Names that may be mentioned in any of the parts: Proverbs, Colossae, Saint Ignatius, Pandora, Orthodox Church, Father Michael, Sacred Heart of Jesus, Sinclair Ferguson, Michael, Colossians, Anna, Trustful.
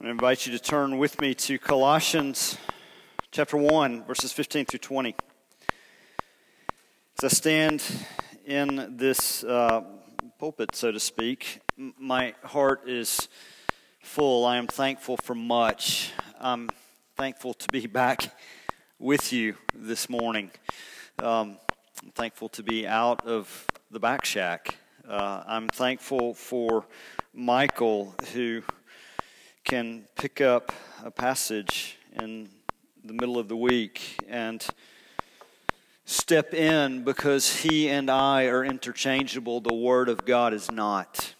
I invite you to turn with me to Colossians chapter 1, verses 15 through 20. As I stand in this pulpit, so to speak, my heart is full. I am thankful for much. I'm thankful to be back with you this morning. I'm thankful to be out of the back shack. I'm thankful for Michael, who can pick up a passage in the middle of the week and step in because he and I are interchangeable. The Word of God is not.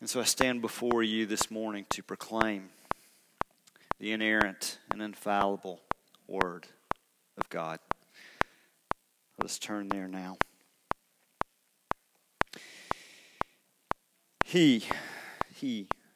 And so I stand before you this morning to proclaim the inerrant and infallible Word of God. Let us turn there now. He.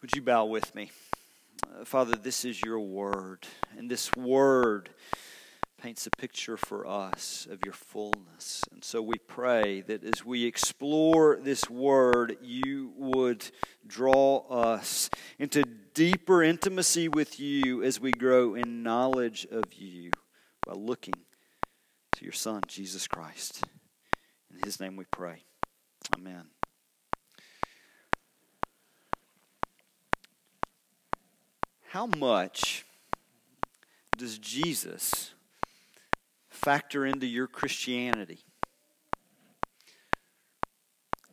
Would you bow with me? Father, this is your word, and this word paints a picture for us of your fullness. And so we pray that as we explore this word, you would draw us into deeper intimacy with you as we grow in knowledge of you by looking to your Son, Jesus Christ. In His name we pray. Amen. How much does Jesus factor into your Christianity?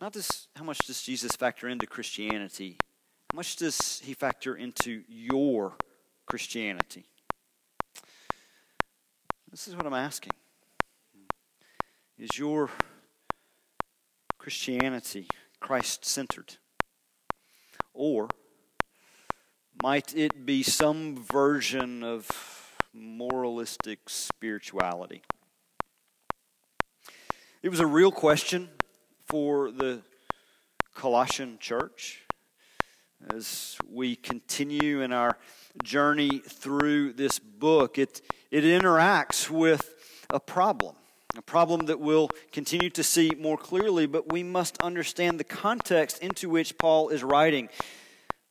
Not just how much does Jesus factor into Christianity, how much does He factor into your Christianity? This is what I'm asking. Is your Christianity Christ-centered? Or might it be some version of moralistic spirituality? It was a real question for the Colossian church. As we continue in our journey through this book, it interacts with a problem that we'll continue to see more clearly, but we must understand the context into which Paul is writing.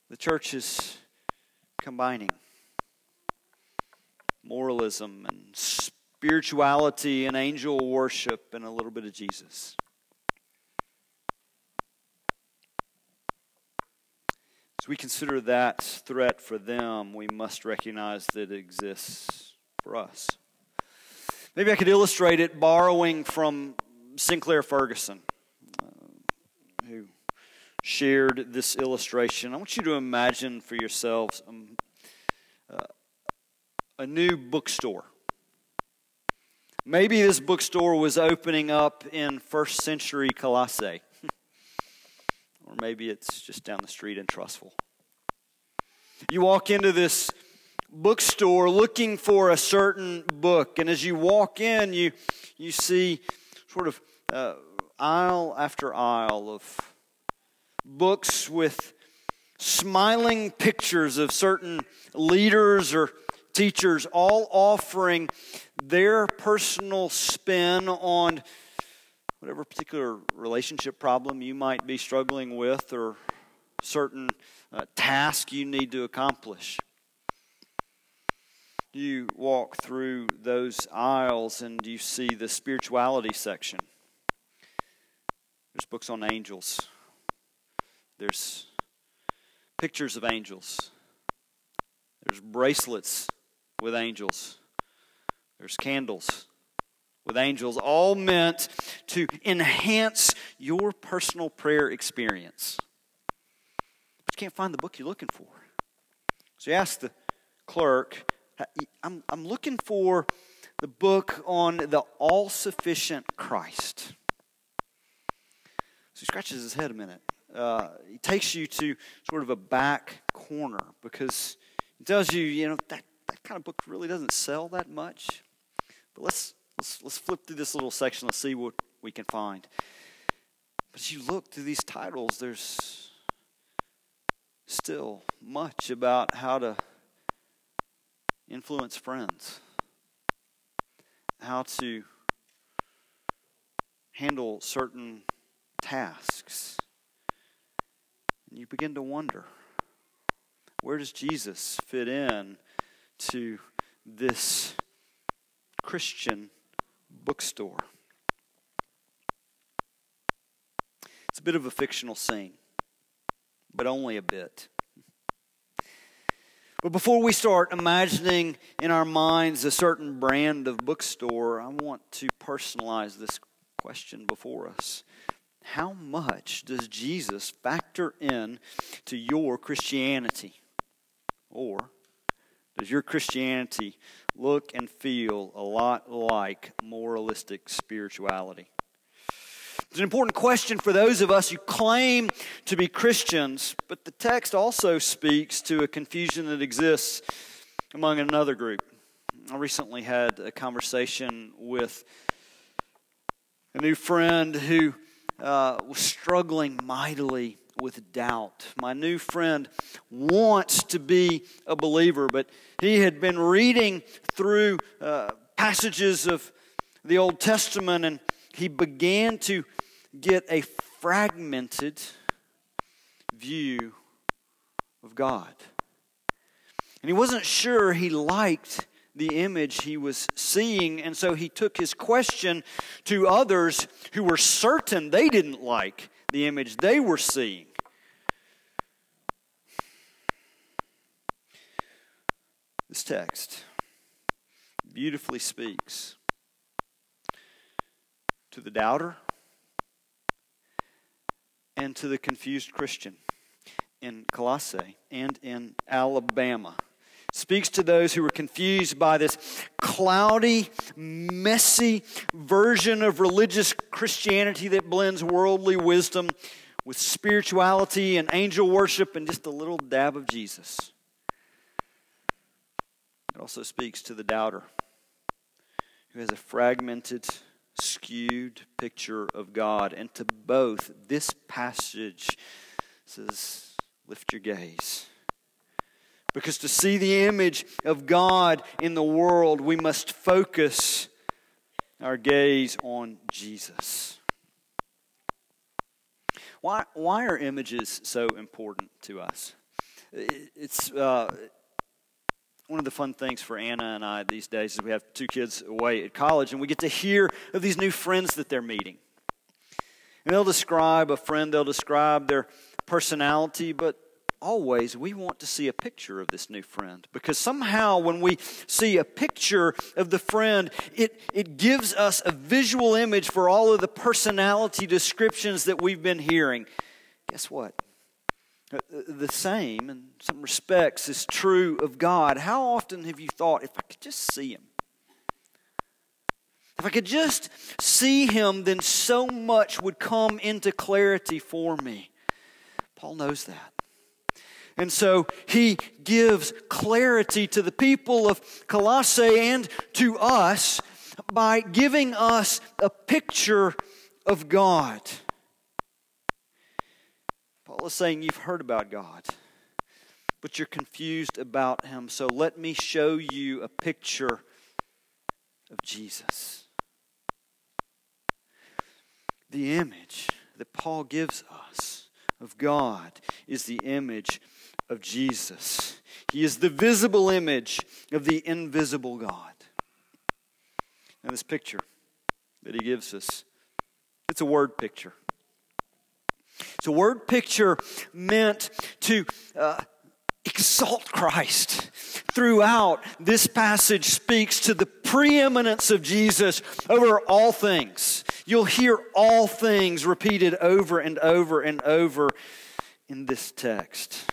The church is combining moralism and spirituality and angel worship and a little bit of Jesus. As we consider that threat for them, we must recognize that it exists for us. Maybe I could illustrate it borrowing from Sinclair Ferguson, who shared this illustration. I want you to imagine for yourselves a new bookstore. Maybe this bookstore was opening up in first century Colossae. Or maybe it's just down the street in Trustful. You walk into this bookstore looking for a certain book, and as you walk in, you see sort of aisle after aisle of books with smiling pictures of certain leaders or teachers, all offering their personal spin on whatever particular relationship problem you might be struggling with or certain task you need to accomplish. You walk through those aisles and you see the spirituality section. There's books on angels. There's pictures of angels. There's bracelets with angels. There's candles with angels, all meant to enhance your personal prayer experience. But you can't find the book you're looking for. So you ask the clerk, I'm looking for the book on the all-sufficient Christ. So he scratches his head a minute. He takes you to sort of a back corner because he tells you, that kind of book really doesn't sell that much. But let's flip through this little section. Let's see what we can find. But as you look through these titles, there's still much about how to influence friends, how to handle certain tasks. And you begin to wonder, where does Jesus fit in to this Christian bookstore? It's a bit of a fictional scene, but only a bit. But before we start imagining in our minds a certain brand of bookstore, I want to personalize this question before us. How much does Jesus factor in to your Christianity? Or does your Christianity look and feel a lot like moralistic spirituality? It's an important question for those of us who claim to be Christians, but the text also speaks to a confusion that exists among another group. I recently had a conversation with a new friend who was struggling mightily with doubt. My new friend wants to be a believer, but he had been reading through passages of the Old Testament, and he began to get a fragmented view of God. And he wasn't sure he liked the image he was seeing, and so he took his question to others who were certain they didn't like the image they were seeing. This text beautifully speaks to the doubter and to the confused Christian in Colossae and in Alabama. It speaks to those who were confused by this cloudy, messy version of religious Christianity that blends worldly wisdom with spirituality and angel worship and just a little dab of Jesus. It also speaks to the doubter who has a fragmented, skewed picture of God. And to both, this passage says, lift your gaze. Because to see the image of God in the world, we must focus our gaze on Jesus. Why are images so important to us? It's one of the fun things for Anna and I these days is we have two kids away at college, and we get to hear of these new friends that they're meeting. And they'll describe a friend, they'll describe their personality, but always we want to see a picture of this new friend, because somehow when we see a picture of the friend, it gives us a visual image for all of the personality descriptions that we've been hearing. Guess what? The same, in some respects, is true of God. How often have you thought, if I could just see Him? If I could just see Him, then so much would come into clarity for me. Paul knows that. And so he gives clarity to the people of Colossae and to us by giving us a picture of God. Paul is saying, you've heard about God, but you're confused about Him. So let me show you a picture of Jesus. The image that Paul gives us of God is the image of Jesus. He is the visible image of the invisible God. And this picture that he gives us, it's a word picture. The word picture meant to exalt Christ. Throughout, this passage speaks to the preeminence of Jesus over all things. You'll hear all things repeated over and over and over in this text.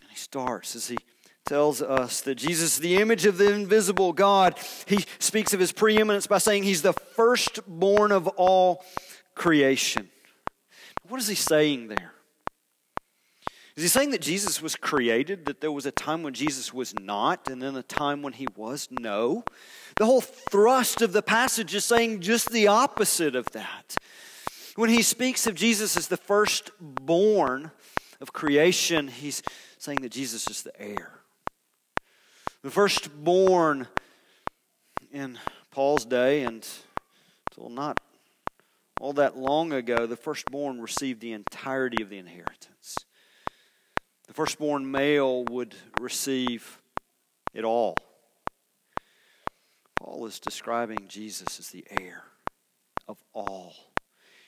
And he starts as he tells us that Jesus is the image of the invisible God. He speaks of his preeminence by saying he's the firstborn of all creation. What is he saying there? Is he saying that Jesus was created, that there was a time when Jesus was not, and then a time when he was? No. The whole thrust of the passage is saying just the opposite of that. When he speaks of Jesus as the firstborn of creation, he's saying that Jesus is the heir. The firstborn in Paul's day, and until not all that long ago, the firstborn received the entirety of the inheritance. The firstborn male would receive it all. Paul is describing Jesus as the heir of all.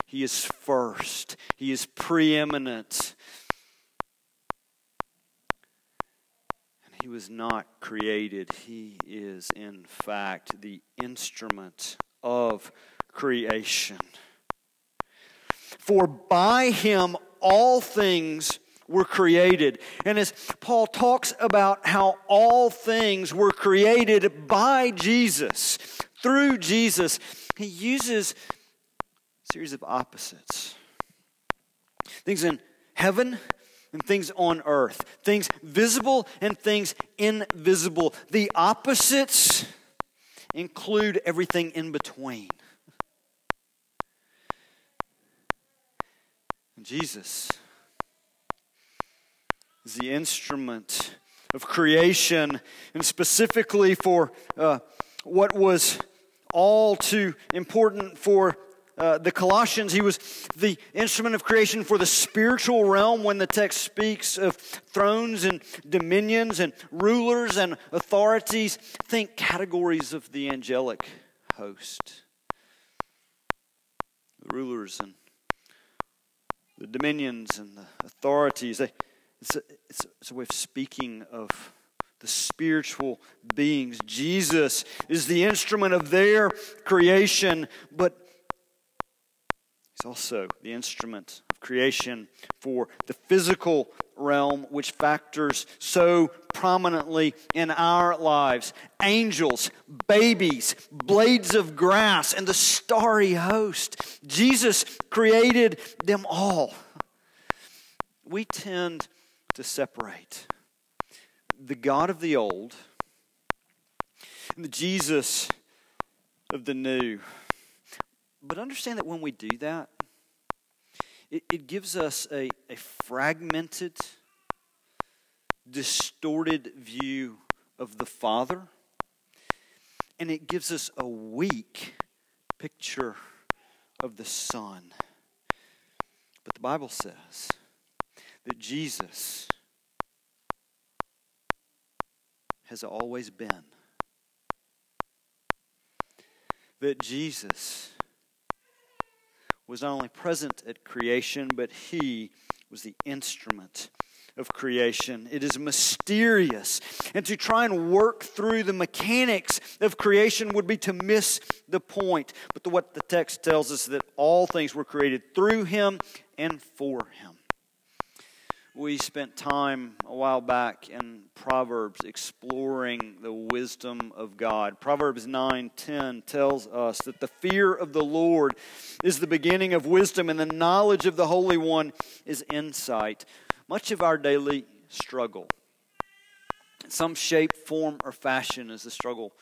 He is first. He is preeminent. And he was not created. He is, in fact, the instrument of creation. For by him all things were created. And as Paul talks about how all things were created by Jesus, through Jesus, he uses a series of opposites. Things in heaven and things on earth. Things visible and things invisible. The opposites include everything in between. And Jesus is the instrument of creation, and specifically for what was all too important for the Colossians. He was the instrument of creation for the spiritual realm when the text speaks of thrones and dominions and rulers and authorities. Think categories of the angelic host. The rulers and the dominions and the authorities. It's a way of speaking of the spiritual beings. Jesus is the instrument of their creation, but he's also the instrument of creation for the physical realm, which factors so prominently in our lives. Angels, babies, blades of grass, and the starry host. Jesus created them all. We tend to separate the God of the old and the Jesus of the new. But understand that when we do that, it gives us a fragmented, distorted view of the Father, and it gives us a weak picture of the Son. But the Bible says that Jesus has always been. That Jesus was not only present at creation, but he was the instrument of creation. It is mysterious. And to try and work through the mechanics of creation would be to miss the point. But what the text tells us is that all things were created through him and for him. We spent time a while back in Proverbs exploring the wisdom of God. Proverbs 9:10 tells us that the fear of the Lord is the beginning of wisdom, and the knowledge of the Holy One is insight. Much of our daily struggle, in some shape, form, or fashion, is the struggle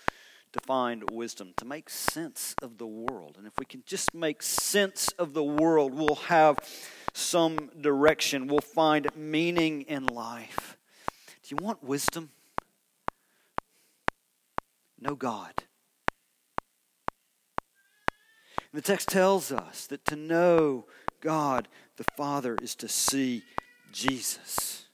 to find wisdom, to make sense of the world. And if we can just make sense of the world, we'll have some direction. We'll find meaning in life. Do you want wisdom? Know God. And the text tells us that to know God the Father is to see Jesus.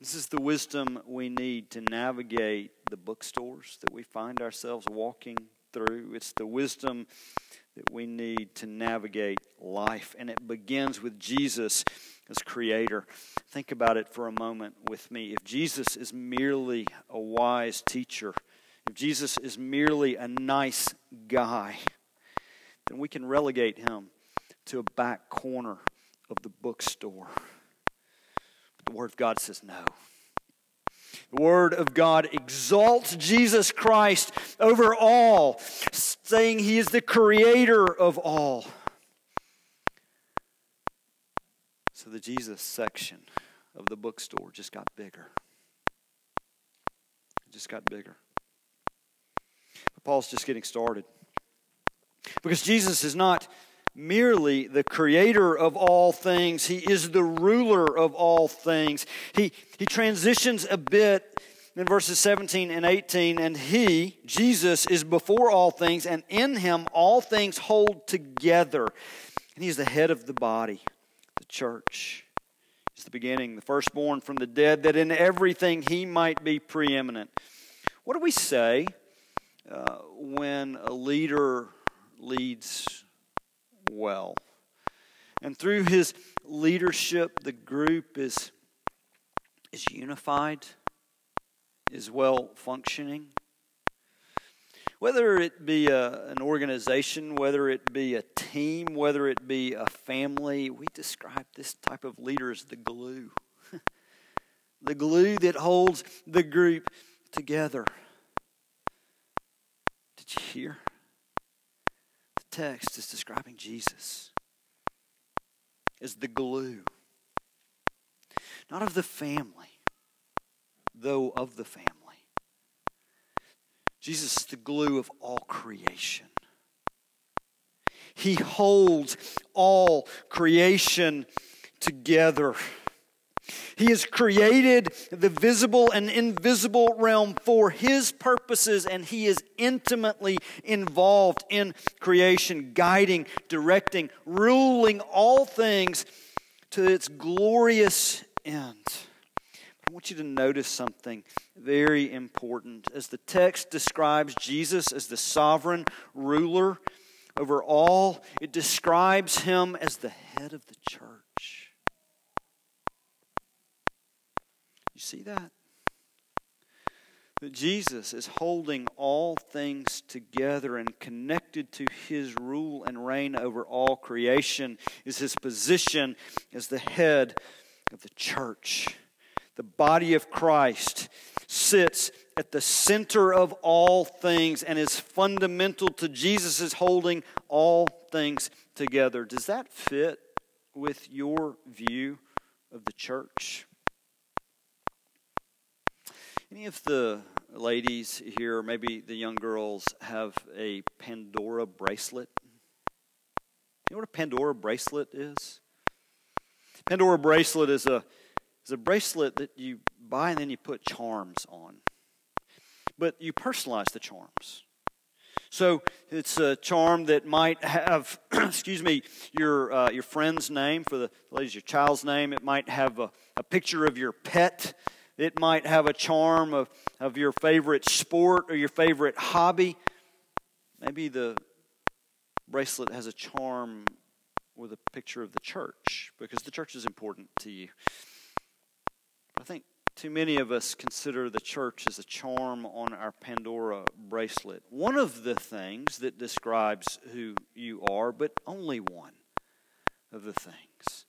This is the wisdom we need to navigate the bookstores that we find ourselves walking through. It's the wisdom that we need to navigate life. And it begins with Jesus as creator. Think about it for a moment with me. If Jesus is merely a wise teacher, if Jesus is merely a nice guy, then we can relegate him to a back corner of the bookstore. But the Word of God says no. The Word of God exalts Jesus Christ over all, saying He is the creator of all. So the Jesus section of the bookstore just got bigger. It just got bigger. But Paul's just getting started. Because Jesus is not merely the creator of all things. He is the ruler of all things. He transitions a bit in verses 17 and 18. And He, Jesus, is before all things, and in Him all things hold together. And He is the head of the body, the church. It's the beginning, the firstborn from the dead, that in everything He might be preeminent. What do we say when a leader leads well? And through his leadership, the group is unified, is well functioning. Whether it be an organization, whether it be a team, whether it be a family, we describe this type of leader as the glue. The glue that holds the group together. Did you hear? Text is describing Jesus as the glue, not of the family, though of the family. Jesus is the glue of all creation. He holds all creation together. He has created the visible and invisible realm for His purposes, and He is intimately involved in creation, guiding, directing, ruling all things to its glorious end. I want you to notice something very important. As the text describes Jesus as the sovereign ruler over all, it describes Him as the head of the church. You see that? That Jesus is holding all things together, and connected to His rule and reign over all creation is His position as the head of the church. The body of Christ sits at the center of all things and is fundamental to Jesus' holding all things together. Does that fit with your view of the church? Any of the ladies here, maybe the young girls, have a Pandora bracelet? You know what a Pandora bracelet is? Pandora bracelet is a bracelet that you buy and then you put charms on. But you personalize the charms. So it's a charm that might have, your friend's name. For the ladies, your child's name. It might have a picture of your pet. It might have a charm of your favorite sport or your favorite hobby. Maybe the bracelet has a charm with a picture of the church, because the church is important to you. I think too many of us consider the church as a charm on our Pandora bracelet. One of the things that describes who you are, but only one of the things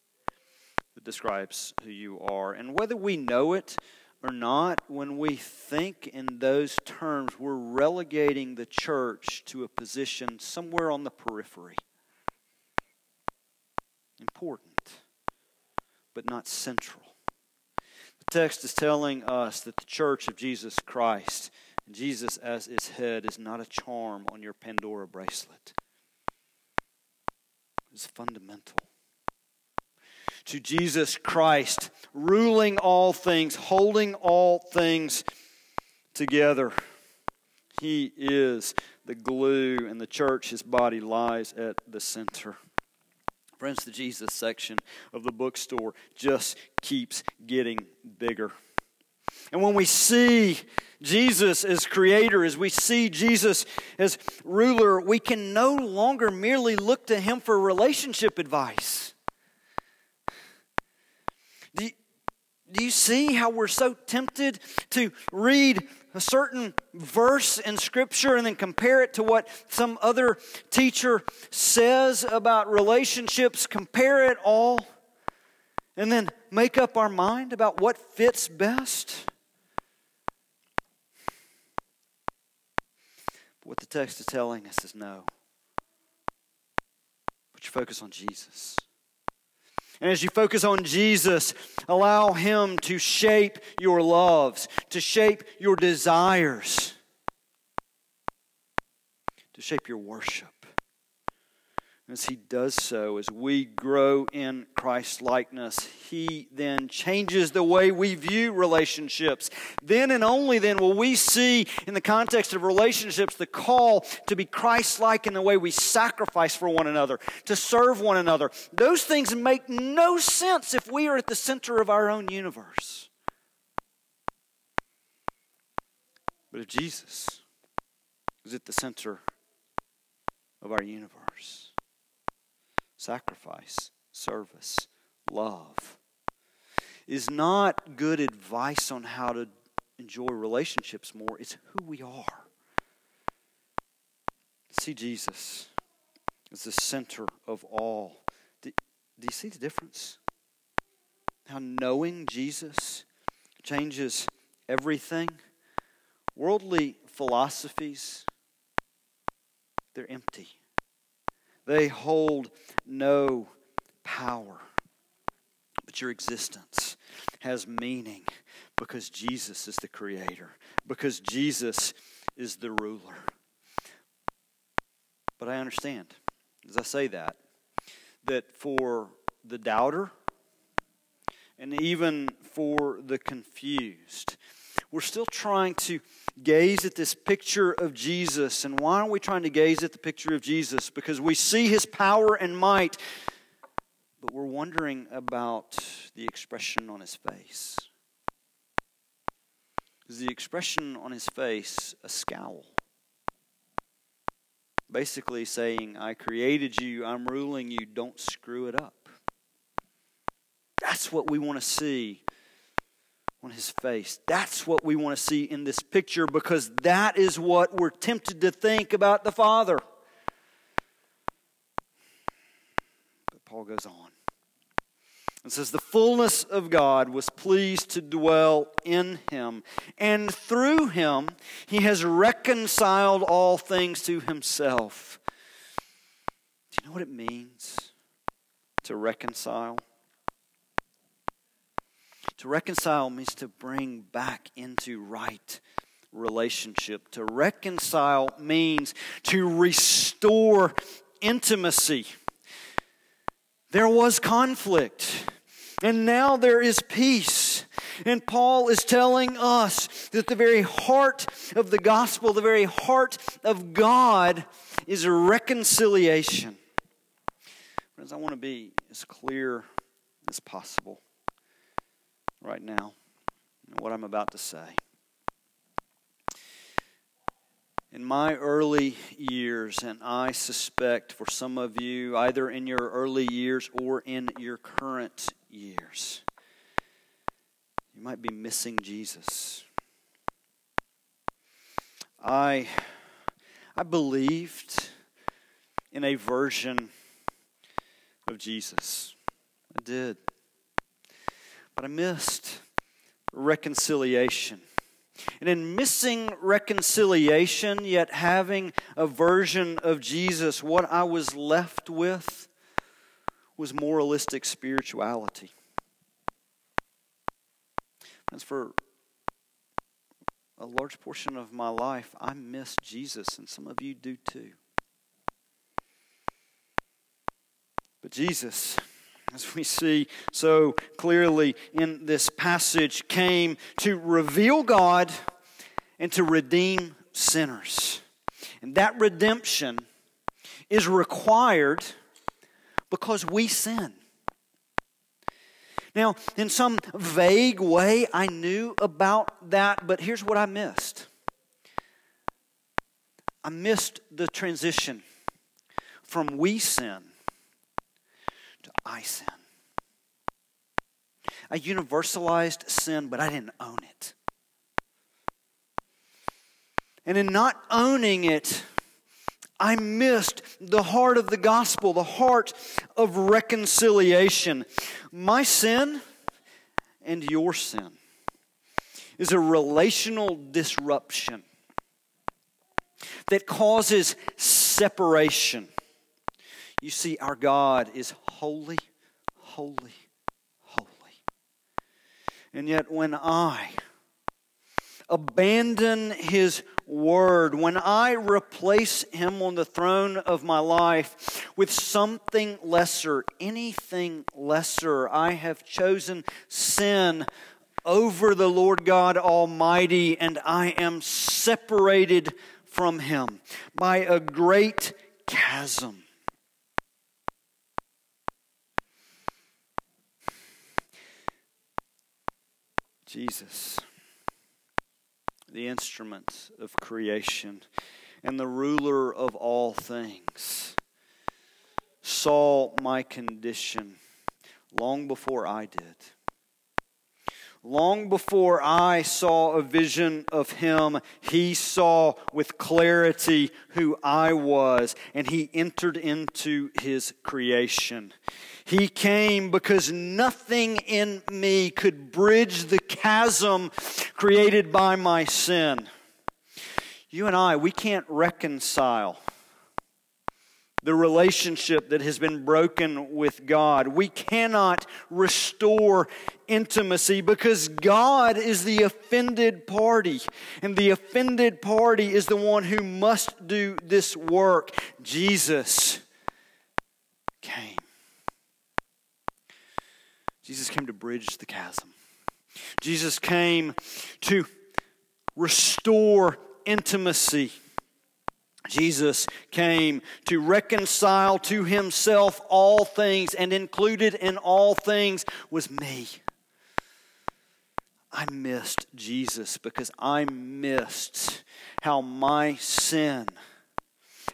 that describes who you are. And whether we know it or not, when we think in those terms, we're relegating the church to a position somewhere on the periphery. Important, but not central. The text is telling us that the church of Jesus Christ, and Jesus as its head, is not a charm on your Pandora bracelet. It's fundamental to Jesus Christ, ruling all things, holding all things together. He is the glue, and the church, His body, lies at the center. Friends, the Jesus section of the bookstore just keeps getting bigger. And when we see Jesus as creator, as we see Jesus as ruler, we can no longer merely look to him for relationship advice. Do you see how we're so tempted to read a certain verse in Scripture and then compare it to what some other teacher says about relationships, compare it all, and then make up our mind about what fits best? But what the text is telling us is no. Put your focus on Jesus. And as you focus on Jesus, allow him to shape your loves, to shape your desires, to shape your worship. And as he does so, as we grow in Christ's likeness, he then changes the way we view relationships. Then and only then will we see in the context of relationships the call to be Christ-like in the way we sacrifice for one another, to serve one another. Those things make no sense if we are at the center of our own universe. But if Jesus is at the center of our universe, sacrifice, service, love is not good advice on how to enjoy relationships more. It's who we are. See Jesus as the center of all. Do you see the difference? How knowing Jesus changes everything. Worldly philosophies, they're empty. They hold no power. But your existence has meaning because Jesus is the creator, because Jesus is the ruler. But I understand, as I say that, that for the doubter and even for the confused, we're still trying to gaze at this picture of Jesus. And why are we trying to gaze at the picture of Jesus? Because we see his power and might, but we're wondering about the expression on his face. Is the expression on his face a scowl? Basically saying, I created you, I'm ruling you, don't screw it up. That's what we want to see on his face. That's what we want to see in this picture, because that is what we're tempted to think about the Father. But Paul goes on and says, the fullness of God was pleased to dwell in him, and through him he has reconciled all things to himself. Do you know what it means to reconcile? To reconcile means to bring back into right relationship. To reconcile means to restore intimacy. There was conflict, and now there is peace. And Paul is telling us that the very heart of the gospel, the very heart of God, is reconciliation. Friends, I want to be as clear as possible right now, what I'm about to say. In my early years, and I suspect for some of you, either in your early years or in your current years, you might be missing Jesus. I believed in a version of Jesus. I did. But I missed reconciliation. And in missing reconciliation, yet having a version of Jesus, what I was left with was moralistic spirituality. As for a large portion of my life, I missed Jesus, and some of you do too. But Jesus, as we see so clearly in this passage, came to reveal God and to redeem sinners. And that redemption is required because we sin. Now, in some vague way, I knew about that, but here's what I missed. I missed the transition from we sin to I sin. I universalized sin, but I didn't own it. And in not owning it, I missed the heart of the gospel, the heart of reconciliation. My sin and your sin is a relational disruption that causes separation. You see, our God is holy, holy, holy. And yet when I abandon His Word, when I replace Him on the throne of my life with something lesser, anything lesser, I have chosen sin over the Lord God Almighty, and I am separated from Him by a great chasm. Jesus, the instrument of creation and the ruler of all things, saw my condition long before I did. Long before I saw a vision of Him, He saw with clarity who I was, and He entered into His creation. He came because nothing in me could bridge the chasm created by my sin. You and I, we can't reconcile the relationship that has been broken with God. We cannot restore intimacy because God is the offended party, and the offended party is the one who must do this work. Jesus came. Jesus came to bridge the chasm. Jesus came to restore intimacy. Jesus came to reconcile to Himself all things, and included in all things was me. I missed Jesus because I missed how my sin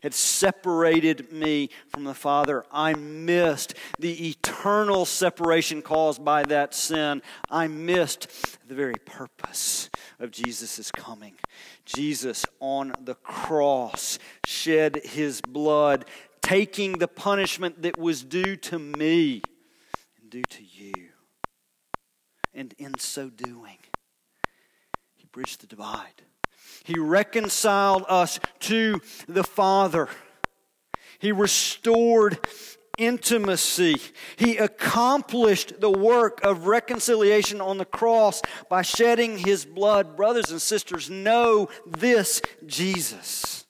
had separated me from the Father. I missed the eternal separation caused by that sin. I missed the very purpose of Jesus' coming. Jesus on the cross shed His blood, taking the punishment that was due to me and due to you. And in so doing, He bridged the divide. He reconciled us to the Father. He restored intimacy. He accomplished the work of reconciliation on the cross by shedding His blood. Brothers and sisters, know this Jesus.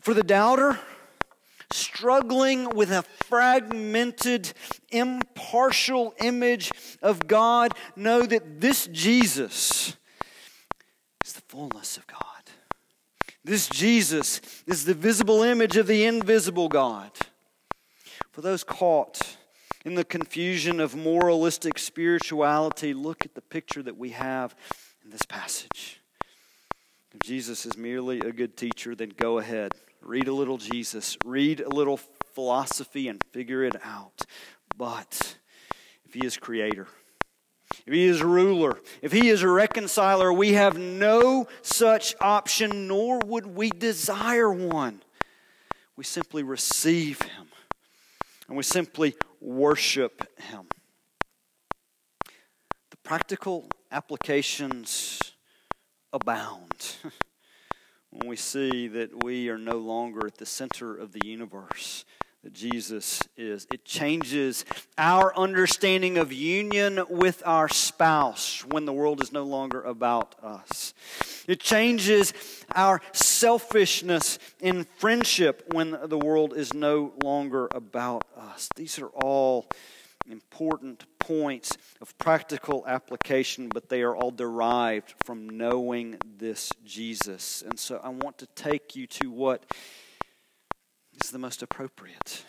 For the doubter, struggling with a fragmented, impartial image of God, know that this Jesus is the fullness of God. This Jesus is the visible image of the invisible God. For those caught in the confusion of moralistic spirituality, look at the picture that we have in this passage. If Jesus is merely a good teacher, then go ahead. Read a little Jesus. Read a little philosophy and figure it out. But if He is Creator, if He is ruler, if He is a reconciler, we have no such option, nor would we desire one. We simply receive Him, and we simply worship Him. The practical applications abound when we see that we are no longer at the center of the universe, that Jesus is. It changes our understanding of union with our spouse when the world is no longer about us. It changes our selfishness in friendship when the world is no longer about us. These are all important points of practical application, but they are all derived from knowing this Jesus. And so I want to take you to what is the most appropriate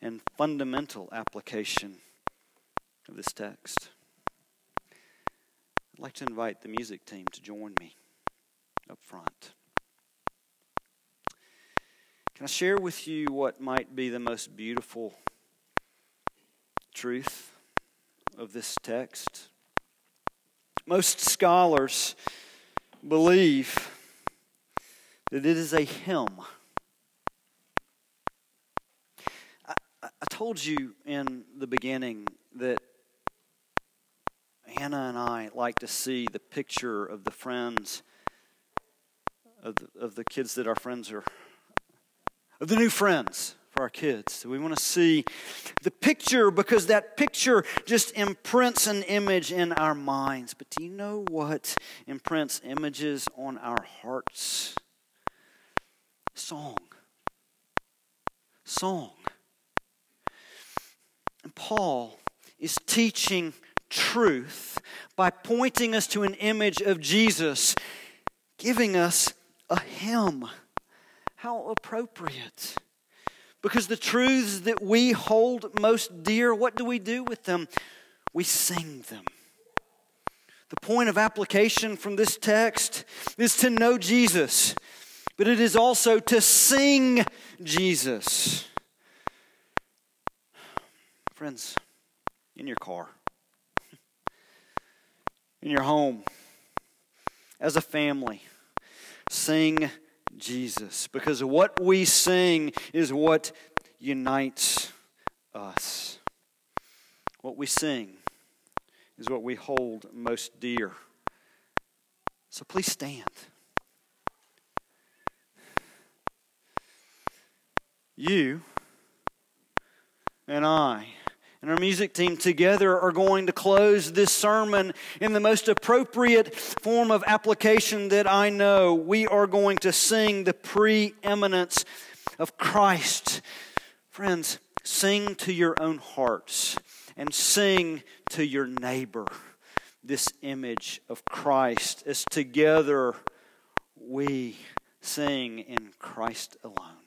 and fundamental application of this text. I'd like to invite the music team to join me up front. Can I share with you what might be the most beautiful truth of this text? Most scholars believe that it is a hymn. I told you in the beginning that Anna and I like to see the picture of the friends, of the kids that our friends are, of the new friends for our kids. So we want to see the picture because that picture just imprints an image in our minds. But do you know what imprints images on our hearts? Song. Song. And Paul is teaching truth by pointing us to an image of Jesus, giving us a hymn. How appropriate. Because the truths that we hold most dear, what do we do with them? We sing them. The point of application from this text is to know Jesus, but it is also to sing Jesus. Friends, in your car, in your home, as a family, sing Jesus, because what we sing is what unites us. What we sing is what we hold most dear. So please stand. You and I and our music team together are going to close this sermon in the most appropriate form of application that I know. We are going to sing the preeminence of Christ. Friends, sing to your own hearts and sing to your neighbor this image of Christ as together we sing in Christ alone.